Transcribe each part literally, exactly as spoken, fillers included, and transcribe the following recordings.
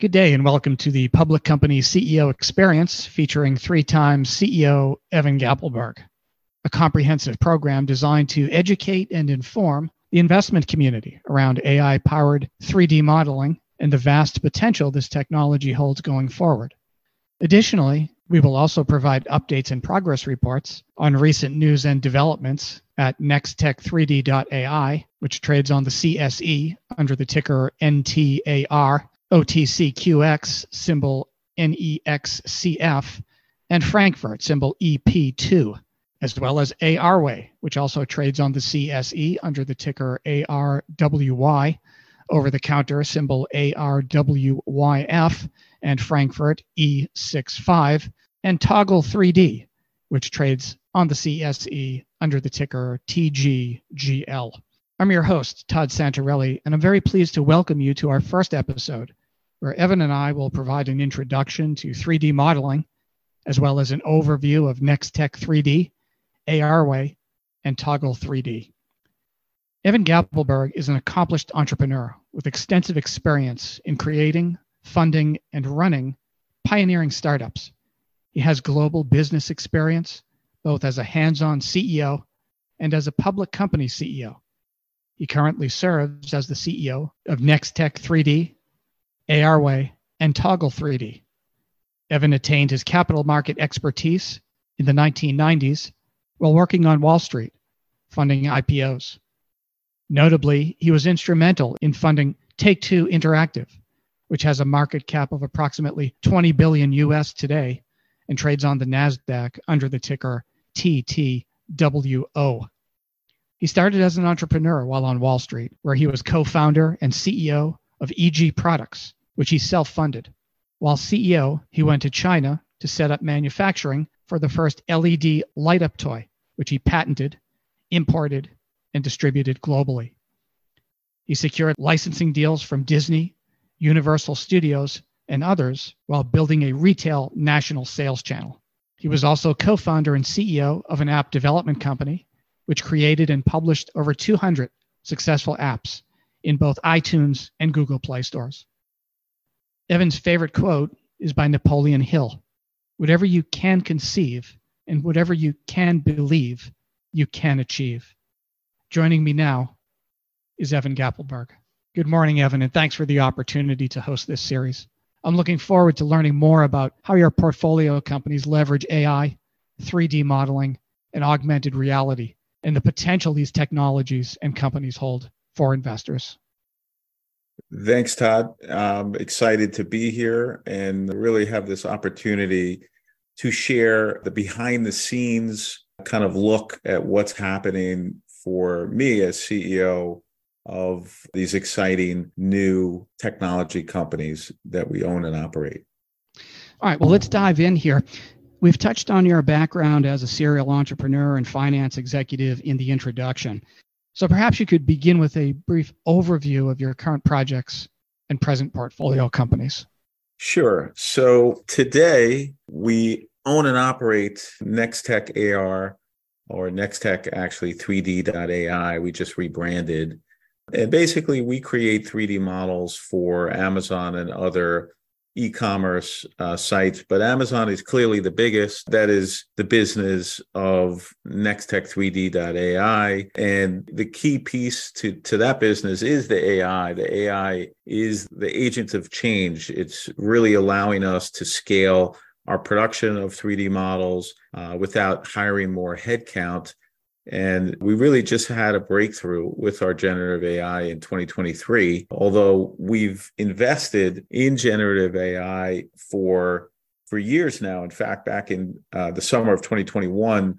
Good day and welcome to the Public Company C E O Experience featuring three-time C E O Evan Gappelberg, a comprehensive program designed to educate and inform the investment community around A I-powered three D modeling and the vast potential this technology holds going forward. Additionally, we will also provide updates and progress reports on recent news and developments at Nextech three D dot A I, which trades on the C S E under the ticker N T A R. O T C Q X, symbol N E X C F, and Frankfurt, symbol E P two, as well as ARway, which also trades on the C S E under the ticker A R W Y, over-the-counter, symbol A R W Y F, and Frankfurt E sixty-five, and Toggle three D, which trades on the C S E under the ticker T G G L. I'm your host, Todd Santarelli, and I'm very pleased to welcome you to our first episode, where Evan and I will provide an introduction to three D modeling, as well as an overview of Nextech three D, ARway, and Toggle three D. Evan Gappelberg is an accomplished entrepreneur with extensive experience in creating, funding, and running pioneering startups. He has global business experience, both as a hands-on C E O and as a public company C E O. He currently serves as the C E O of Nextech three D, ARway, and Toggle three D. Evan attained his capital market expertise in the nineteen nineties while working on Wall Street, funding I P Os. Notably, he was instrumental in funding Take-Two Interactive, which has a market cap of approximately twenty billion U S today and trades on the NASDAQ under the ticker T T W O. He started as an entrepreneur while on Wall Street, where he was co-founder and C E O of E G Products, which he self-funded. While C E O, he went to China to set up manufacturing for the first L E D light-up toy, which he patented, imported, and distributed globally. He secured licensing deals from Disney, Universal Studios, and others while building a retail national sales channel. He was also co-founder and C E O of an app development company, which created and published over two hundred successful apps in both iTunes and Google Play stores. Evan's favorite quote is by Napoleon Hill: "Whatever you can conceive and whatever you can believe, you can achieve." Joining me now is Evan Gappelberg. Good morning, Evan, and thanks for the opportunity to host this series. I'm looking forward to learning more about how your portfolio companies leverage A I, three D modeling, and augmented reality, and the potential these technologies and companies hold for investors. Thanks, Todd. I'm excited to be here and really have this opportunity to share the behind the scenes kind of look at what's happening for me as C E O of these exciting new technology companies that we own and operate. All right, well, let's dive in here. We've touched on your background as a serial entrepreneur and finance executive in the introduction. So perhaps you could begin with a brief overview of your current projects and present portfolio companies. Sure. So today we own and operate Nextech A R, or Nextech actually three D dot A I. We just rebranded. And basically we create three D models for Amazon and other e-commerce uh, sites, but Amazon is clearly the biggest. That is the business of Nextech three D dot A I. And the key piece to, to that business is the A I. The A I is the agent of change. It's really allowing us to scale our production of three D models uh, without hiring more headcount. And we really just had a breakthrough with our generative A I in twenty twenty-three. Although we've invested in generative A I for, for years now. In fact, back in uh, the summer of twenty twenty-one,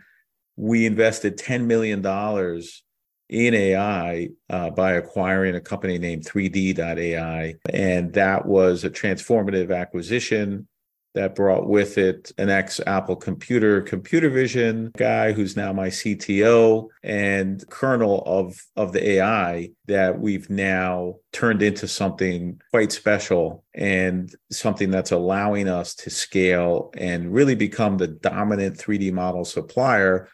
we invested ten million dollars in A I uh, by acquiring a company named three D dot A I. And that was a transformative acquisition that brought with it an ex-Apple computer, computer vision guy who's now my C T O and kernel of, of the A I that we've now turned into something quite special and something that's allowing us to scale and really become the dominant three D model supplier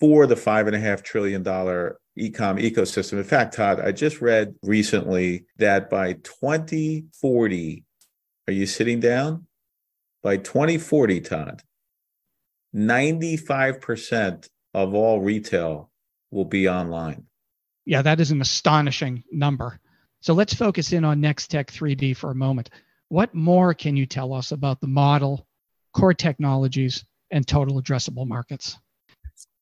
for the five point five trillion dollars e-com ecosystem. In fact, Todd, I just read recently that by twenty forty, Are you sitting down? By twenty forty, Todd, ninety-five percent of all retail will be online. Yeah, that is an astonishing number. So let's focus in on Nextech three D for a moment. What more can you tell us about the model, core technologies, and total addressable markets?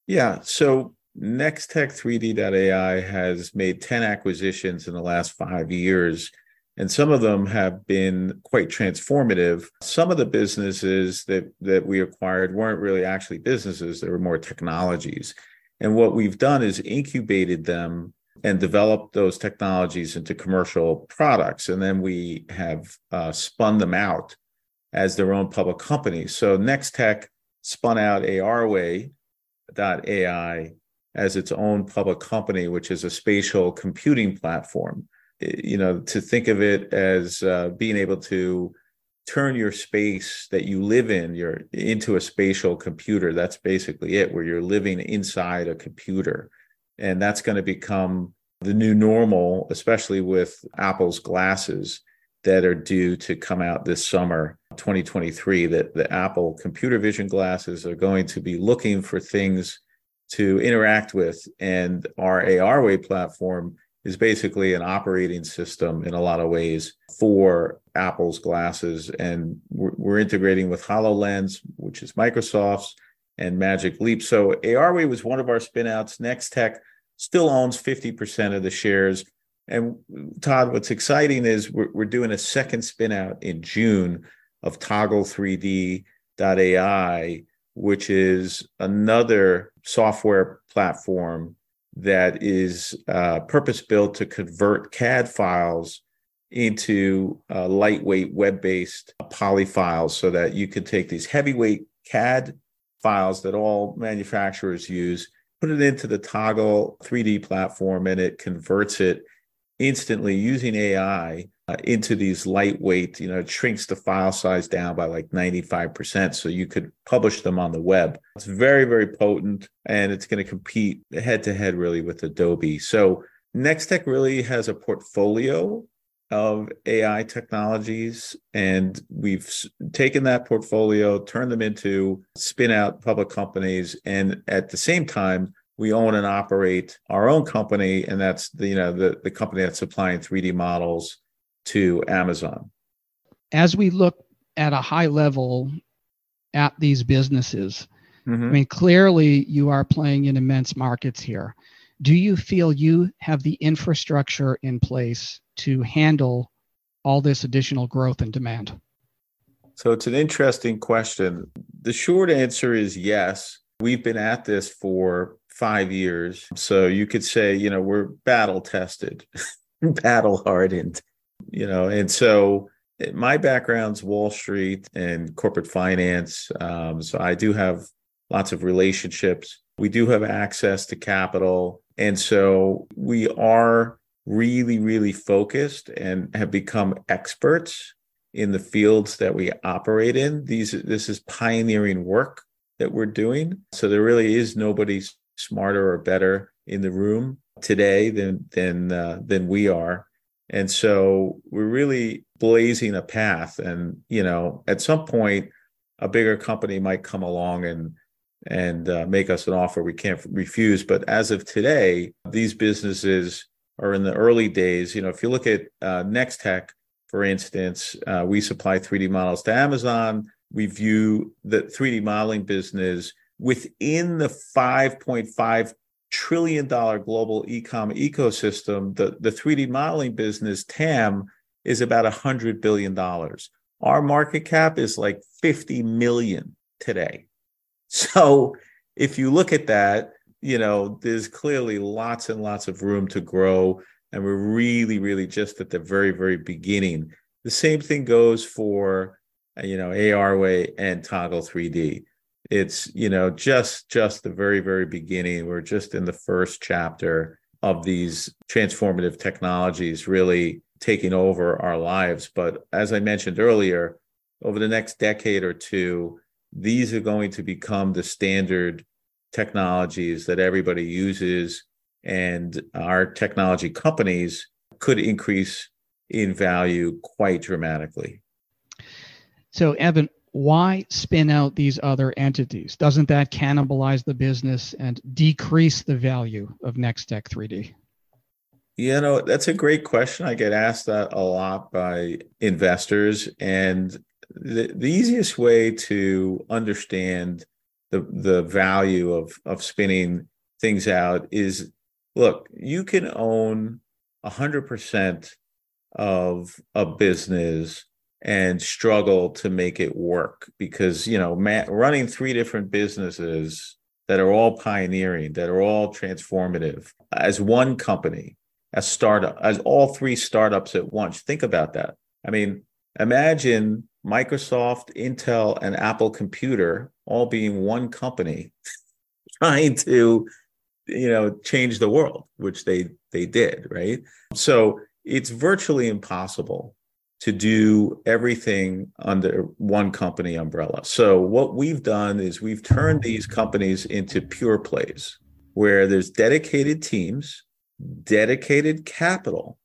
Yeah, so Nextech three D dot A I has made ten acquisitions in the last five years. And some of them have been quite transformative. Some of the businesses that, that we acquired weren't really actually businesses. They were more technologies. And what we've done is incubated them and developed those technologies into commercial products. And then we have uh, spun them out as their own public companies. So Nextech spun out A R way dot A I as its own public company, which is a spatial computing platform. You know, to think of it as uh, being able to turn your space that you live in your into a spatial computer. That's basically it, where you're living inside a computer. And that's going to become the new normal, especially with Apple's glasses that are due to come out this summer, twenty twenty-three, that the Apple computer vision glasses are going to be looking for things to interact with. And our ARway platform is basically an operating system in a lot of ways for Apple's glasses. And we're, we're integrating with HoloLens, which is Microsoft's, and Magic Leap. So ARway was one of our spinouts. Nextech still owns fifty percent of the shares. And Todd, what's exciting is we're, we're doing a second spinout in June of Toggle three D dot A I, which is another software platform that is uh, purpose-built to convert C A D files into uh, lightweight web-based polyfiles so that you could take these heavyweight C A D files that all manufacturers use, put it into the Toggle three D platform, and it converts it instantly using A I uh, into these lightweight, you know, it shrinks the file size down by like ninety-five percent. So you could publish them on the web. It's very, very potent, and it's going to compete head to head really with Adobe. So Nextech really has a portfolio of A I technologies, and we've taken that portfolio, turned them into spin out public companies. And at the same time, we own and operate our own company, and that's the, you know, the, the company that's supplying three D models to Amazon. As we look at a high level at these businesses, mm-hmm. I mean, clearly you are playing in immense markets here. Do you feel you have the infrastructure in place to handle all this additional growth and demand? So it's an interesting question. The short answer is yes. We've been at this for five years. So you could say, you know, we're battle tested, battle hardened, you know, and so my background's Wall Street and corporate finance. Um, so I do have lots of relationships. We do have access to capital. And so we are really, really focused and have become experts in the fields that we operate in. These, this is pioneering work that we're doing. So there really is nobody smarter or better in the room today than than uh, than we are. And so we're really blazing a path. And, you know, at some point, a bigger company might come along and and uh, make us an offer we can't refuse. But as of today, these businesses are in the early days. You know, if you look at uh, Nextech, for instance, uh, we supply three D models to Amazon. We view the three D modeling business within the five point five trillion dollars global e-com ecosystem. The, the three D modeling business, T A M, is about one hundred billion dollars. Our market cap is like fifty million dollars today. So if you look at that, you know, there's clearly lots and lots of room to grow. And we're really, really just at the very, very beginning. The same thing goes for, you know, ARway and Toggle three D. It's, you know, just, just the very, very beginning. We're just in the first chapter of these transformative technologies really taking over our lives. But as I mentioned earlier, over the next decade or two, these are going to become the standard technologies that everybody uses, and our technology companies could increase in value quite dramatically. So Evan, why spin out these other entities? Doesn't that cannibalize the business and decrease the value of Nextech three D? You know, that's a great question. I get asked that a lot by investors. And the, the easiest way to understand the, the value of, of spinning things out is, look, you can own one hundred percent of a business and struggle to make it work because, you know, ma- running three different businesses that are all pioneering, that are all transformative as one company, as startup, as all three startups at once. Think about that. I mean, imagine Microsoft, Intel, and Apple Computer all being one company trying to, you know, change the world, which they they did, right? So it's virtually impossible to do everything under one company umbrella. So what we've done is we've turned these companies into pure plays where there's dedicated teams, dedicated capital,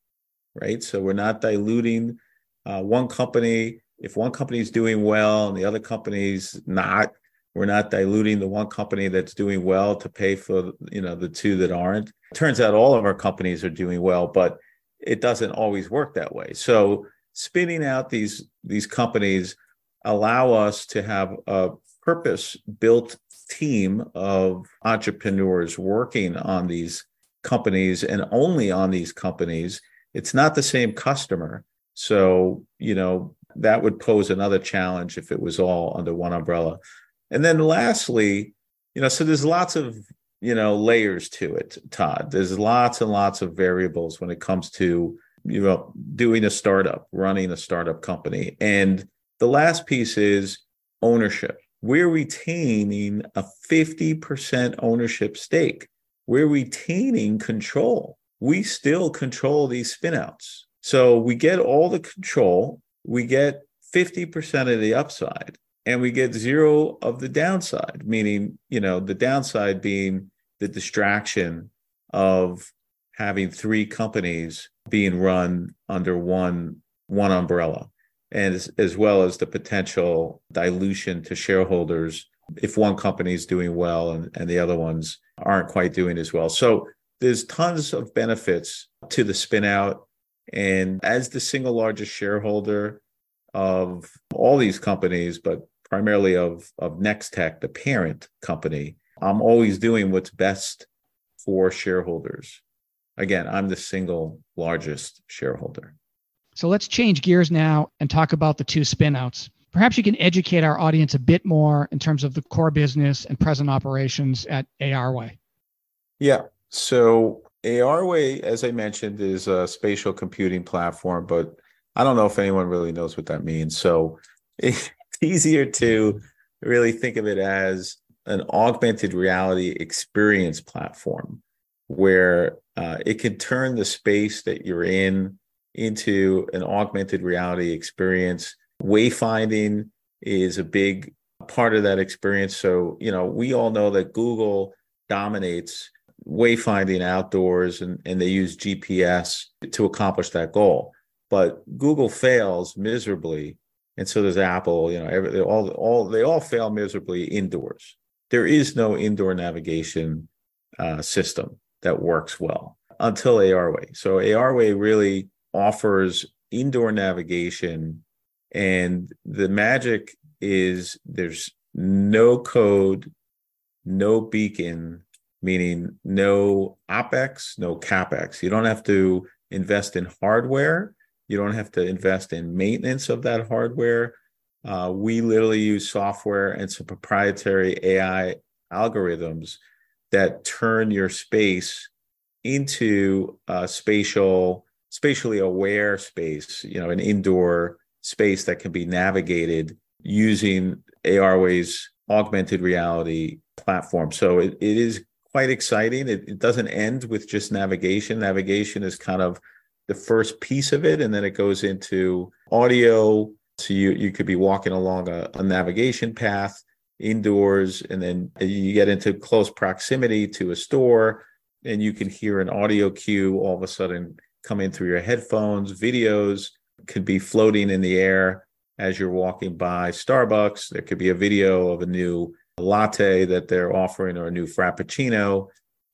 right? So we're not diluting uh, one company. If one company is doing well and the other company's not, we're not diluting the one company that's doing well to pay for, you know, the two that aren't. It turns out all of our companies are doing well, but it doesn't always work that way. So spinning out these, these companies allow us to have a purpose-built team of entrepreneurs working on these companies and only on these companies. It's not the same customer. So, you know, that would pose another challenge if it was all under one umbrella. And then lastly, you know, so there's lots of, you know, layers to it, Todd. There's lots and lots of variables when it comes to, you know, doing a startup, running a startup company. And the last piece is ownership. We're retaining a fifty percent ownership stake. We're retaining control. We still control these spinouts. So we get all the control. We get fifty percent of the upside and we get zero of the downside, meaning, you know, the downside being the distraction of having three companies being run under one one umbrella, and as, as well as the potential dilution to shareholders if one company is doing well and, and the other ones aren't quite doing as well. So there's tons of benefits to the spin out. And as the single largest shareholder of all these companies, but primarily of, of Nextech, the parent company, I'm always doing what's best for shareholders. Again, I'm the single largest shareholder. So let's change gears now and talk about the two spinouts. Perhaps you can educate our audience a bit more in terms of the core business and present operations at ARway. Yeah. So ARway, as I mentioned, is a spatial computing platform, but I don't know if anyone really knows what that means. So it's easier to really think of it as an augmented reality experience platform where Uh, it can turn the space that you're in into an augmented reality experience. Wayfinding is a big part of that experience. So, you know, we all know that Google dominates wayfinding outdoors, and, and they use G P S to accomplish that goal. But Google fails miserably. And so does Apple, you know, every, they all, all, they all fail miserably indoors. There is no indoor navigation uh, system that works well until ARway. So ARway really offers indoor navigation, and the magic is there's no code, no beacon, meaning no OpEx, no CapEx. You don't have to invest in hardware. You don't have to invest in maintenance of that hardware. Uh, we literally use software and some proprietary A I algorithms that turn your space into a spatial, spatially aware space, you know, an indoor space that can be navigated using ARway's augmented reality platform. So it, it is quite exciting. It, it doesn't end with just navigation. Navigation is kind of the first piece of it, and then it goes into audio. So you, you could be walking along a, a navigation path indoors, and then you get into close proximity to a store and you can hear an audio cue all of a sudden come in through your headphones. Videos could be floating in the air as you're walking by Starbucks. There could be a video of a new latte that they're offering or a new Frappuccino,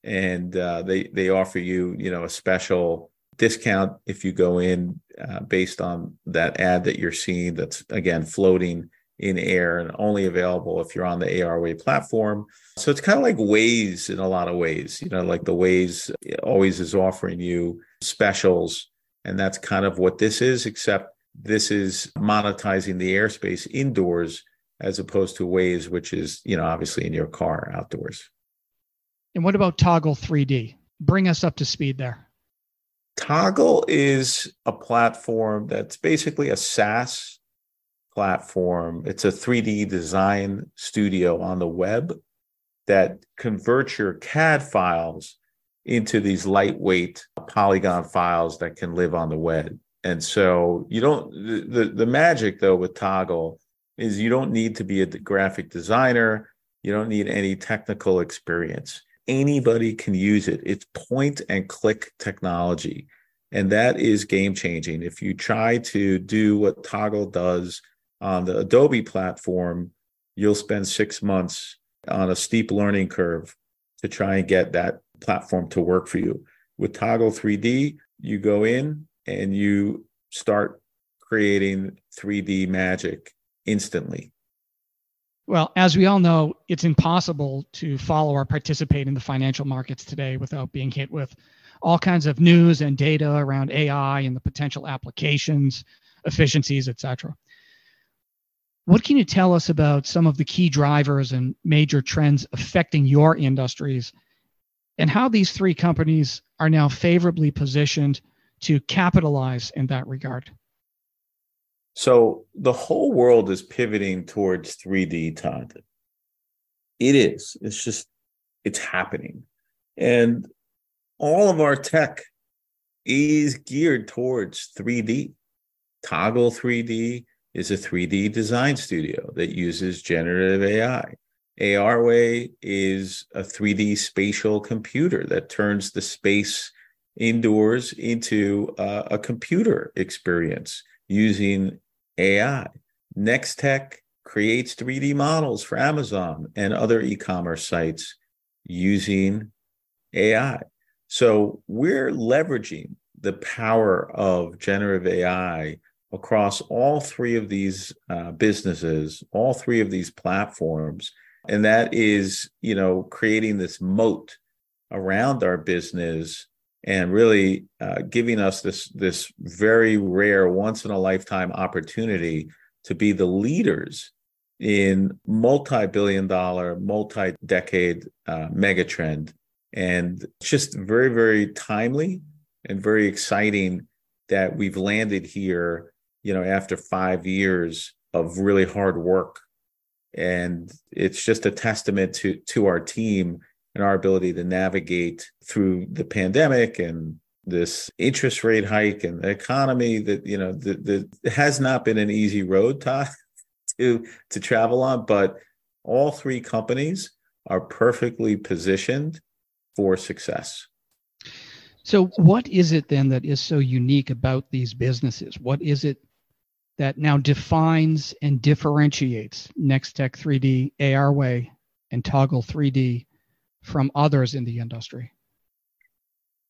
and uh, they they offer you, you know, a special discount if you go in uh, based on that ad that you're seeing that's, again, floating in air and only available if you're on the ARway platform. So it's kind of like Waze in a lot of ways, you know, like the Waze always is offering you specials. And that's kind of what this is, except this is monetizing the airspace indoors as opposed to Waze, which is, you know, obviously in your car outdoors. And what about Toggle three D? Bring us up to speed there. Toggle is a platform that's basically a SaaS platform. It's a three D design studio on the web that converts your C A D files into these lightweight polygon files that can live on the web. And so you don't, the, the magic though with Toggle is you don't need to be a graphic designer. You don't need any technical experience. Anybody can use it. It's point and click technology. And that is game changing. If you try to do what Toggle does on the Adobe platform, you'll spend six months on a steep learning curve to try and get that platform to work for you. With Toggle three D, you go in and you start creating three D magic instantly. Well, as we all know, it's impossible to follow or participate in the financial markets today without being hit with all kinds of news and data around A I and the potential applications, efficiencies, et cetera. What can you tell us about some of the key drivers and major trends affecting your industries and how these three companies are now favorably positioned to capitalize in that regard? So the whole world is pivoting towards three D, Todd. It is. It's just, it's happening. And all of our tech is geared towards three D. Toggle three D is a three D design studio that uses generative A I. ARway is a three D spatial computer that turns the space indoors into a, a computer experience using A I. Nextech creates three D models for Amazon and other e-commerce sites using A I. So we're leveraging the power of generative A I across all three of these uh, businesses, all three of these platforms. And that is, you know, creating this moat around our business and really uh, giving us this, this very rare, once-in-a-lifetime opportunity to be the leaders in multi-billion dollar, multi-decade uh, megatrend. And it's just very, very timely and very exciting that we've landed here, you know, after five years of really hard work. And it's just a testament to, to our team and our ability to navigate through the pandemic and this interest rate hike and the economy that, you know, the, the, it has not been an easy road, Todd, to, to travel on. But all three companies are perfectly positioned for success. So what is it then that is so unique about these businesses? What is it that now defines and differentiates Nextech three D, ARway, and Toggle three D from others in the industry?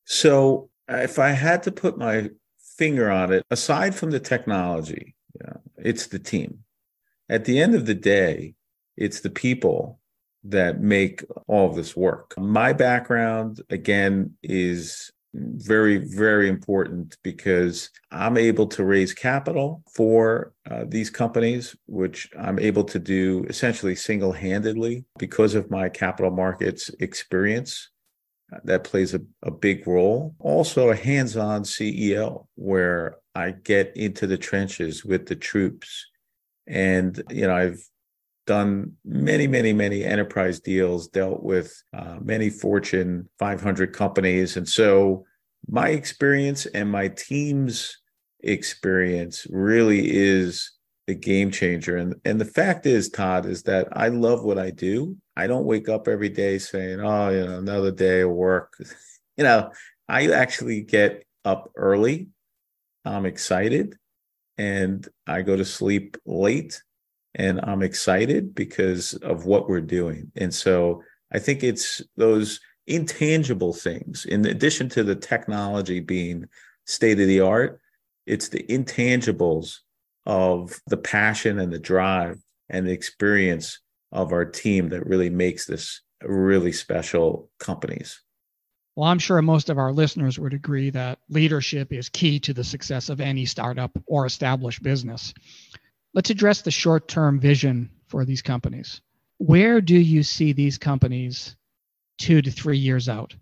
So if I had to put my finger on it, aside from the technology, you know, it's the team. At the end of the day, it's the people that make all of this work. My background, again, is very, very important because I'm able to raise capital for uh, these companies, which I'm able to do essentially single-handedly because of my capital markets experience. Uh, that plays a, a big role. Also a hands-on C E O where I get into the trenches with the troops. And, you know, I've done many, many, many enterprise deals, dealt with uh, many Fortune five hundred companies. And so my experience and my team's experience really is the game changer. And, and the fact is, Todd, is that I love what I do. I don't wake up every day saying, oh, you know, another day of work. You know, I actually get up early. I'm excited. and I go to sleep late and I'm excited because of what we're doing. And so I think it's those intangible things. In addition to the technology being state of the art, it's the intangibles of the passion and the drive and the experience of our team that really makes this really special companies. Well, I'm sure most of our listeners would agree that leadership is key to the success of any startup or established business. Let's address the short-term vision for these companies. Where do you see these companies two to three years out?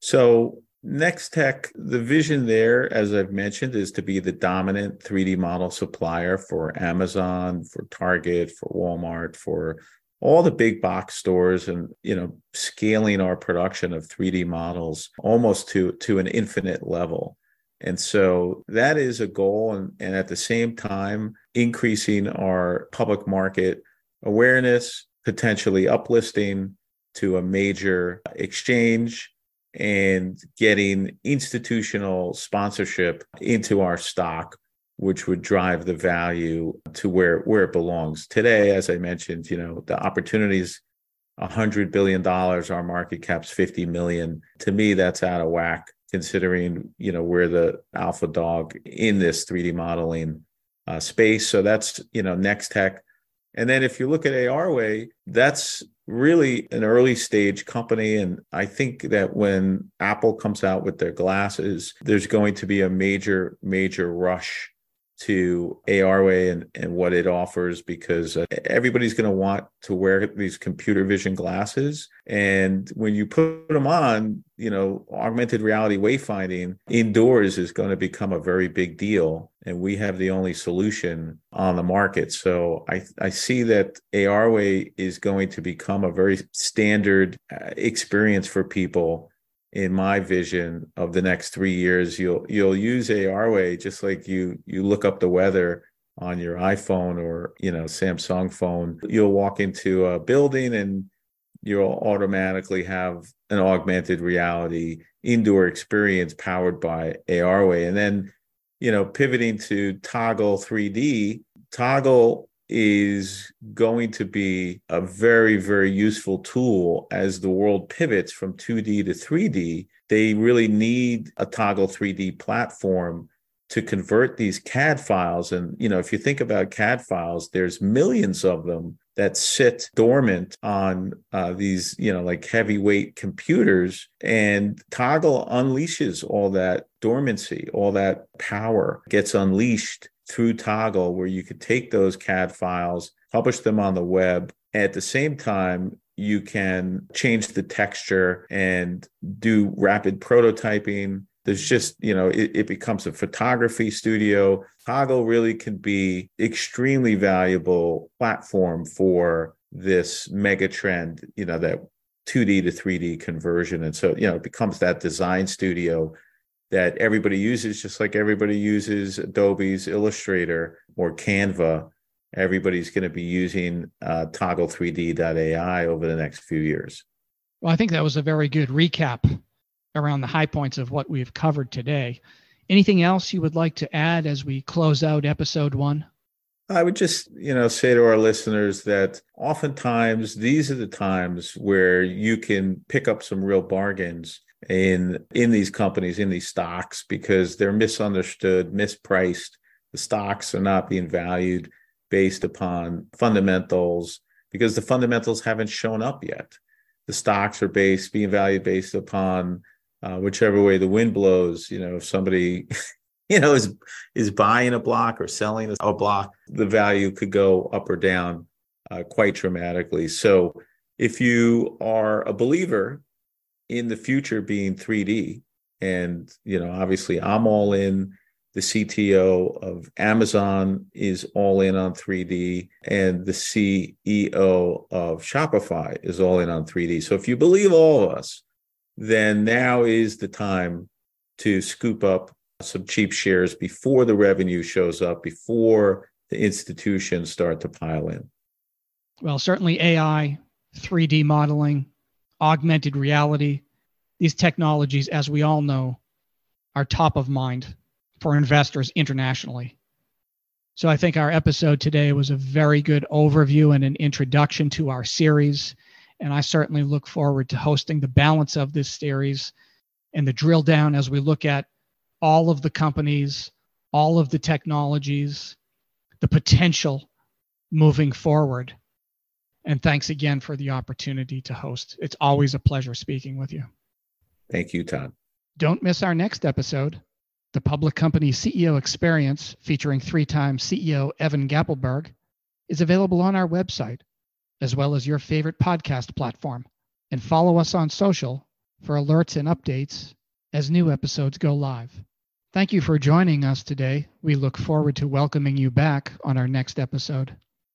So Nextech, the vision there, as I've mentioned, is to be the dominant three D model supplier for Amazon, for Target, for Walmart, for all the big box stores, and, you know, scaling our production of three D models almost to, to an infinite level. And so that is a goal. And, and at the same time, increasing our public market awareness, potentially uplisting to a major exchange, and getting institutional sponsorship into our stock, which would drive the value to where, where it belongs. Today, as I mentioned, you know, the opportunity's one hundred billion dollars, our market cap's fifty million. To me, that's out of whack, considering, you know, we're the alpha dog in this three D modeling uh, space. So that's, you know, Nextech. And then if you look at ARway, that's really an early stage company. And I think that when Apple comes out with their glasses, there's going to be a major, major rush to ARway and, and what it offers, because everybody's going to want to wear these computer vision glasses. And when you put them on, you know, augmented reality wayfinding indoors is going to become a very big deal. And we have the only solution on the market. So I, I see that ARway is going to become a very standard experience for people. In my vision of the next three years, you'll you'll use ARway just like you you look up the weather on your iPhone or, you know, Samsung phone. You'll walk into a building and you'll automatically have an augmented reality indoor experience powered by ARway. And then, you know, pivoting to Toggle three D, Toggle is going to be a very, very useful tool as the world pivots from two D to three D. They really need a Toggle three D platform to convert these C A D files. And, you know, if you think about C A D files, there's millions of them that sit dormant on uh, these, you know, like heavyweight computers. And Toggle unleashes all that dormancy, all that power gets unleashed through Toggle, where you could take those C A D files, publish them on the web. At the same time, you can change the texture and do rapid prototyping. There's just, you know, it, it becomes a photography studio. Toggle really can be extremely valuable platform for this mega trend, you know, that two D to three D conversion. And so, you know, it becomes that design studio that everybody uses, just like everybody uses Adobe's Illustrator or Canva. Everybody's going to be using uh, Toggle three D dot A I over the next few years. Well, I think that was a very good recap around the high points of what we've covered today. Anything else you would like to add as we close out episode one? I would just, you know, say to our listeners that oftentimes these are the times where you can pick up some real bargains in in these companies, in these stocks, because they're misunderstood, mispriced. The stocks are not being valued based upon fundamentals because the fundamentals haven't shown up yet. The stocks are based being valued based upon uh, whichever way the wind blows. You know, if somebody you know is is buying a block or selling a block, the value could go up or down uh, quite dramatically. So if you are a believer in the future being three D, and, you know, obviously I'm all in. The C T O of Amazon is all in on three D, and the C E O of Shopify is all in on three D. So if you believe all of us, then now is the time to scoop up some cheap shares before the revenue shows up, before the institutions start to pile in. Well, certainly A I, three D modeling, augmented reality, these technologies, as we all know, are top of mind for investors internationally. So I think our episode today was a very good overview and an introduction to our series. And I certainly look forward to hosting the balance of this series and the drill down as we look at all of the companies, all of the technologies, the potential moving forward. And thanks again for the opportunity to host. It's always a pleasure speaking with you. Thank you, Todd. Don't miss our next episode, The Public Company C E O Experience, featuring three-time C E O Evan Gappelberg, is available on our website, as well as your favorite podcast platform. And follow us on social for alerts and updates as new episodes go live. Thank you for joining us today. We look forward to welcoming you back on our next episode.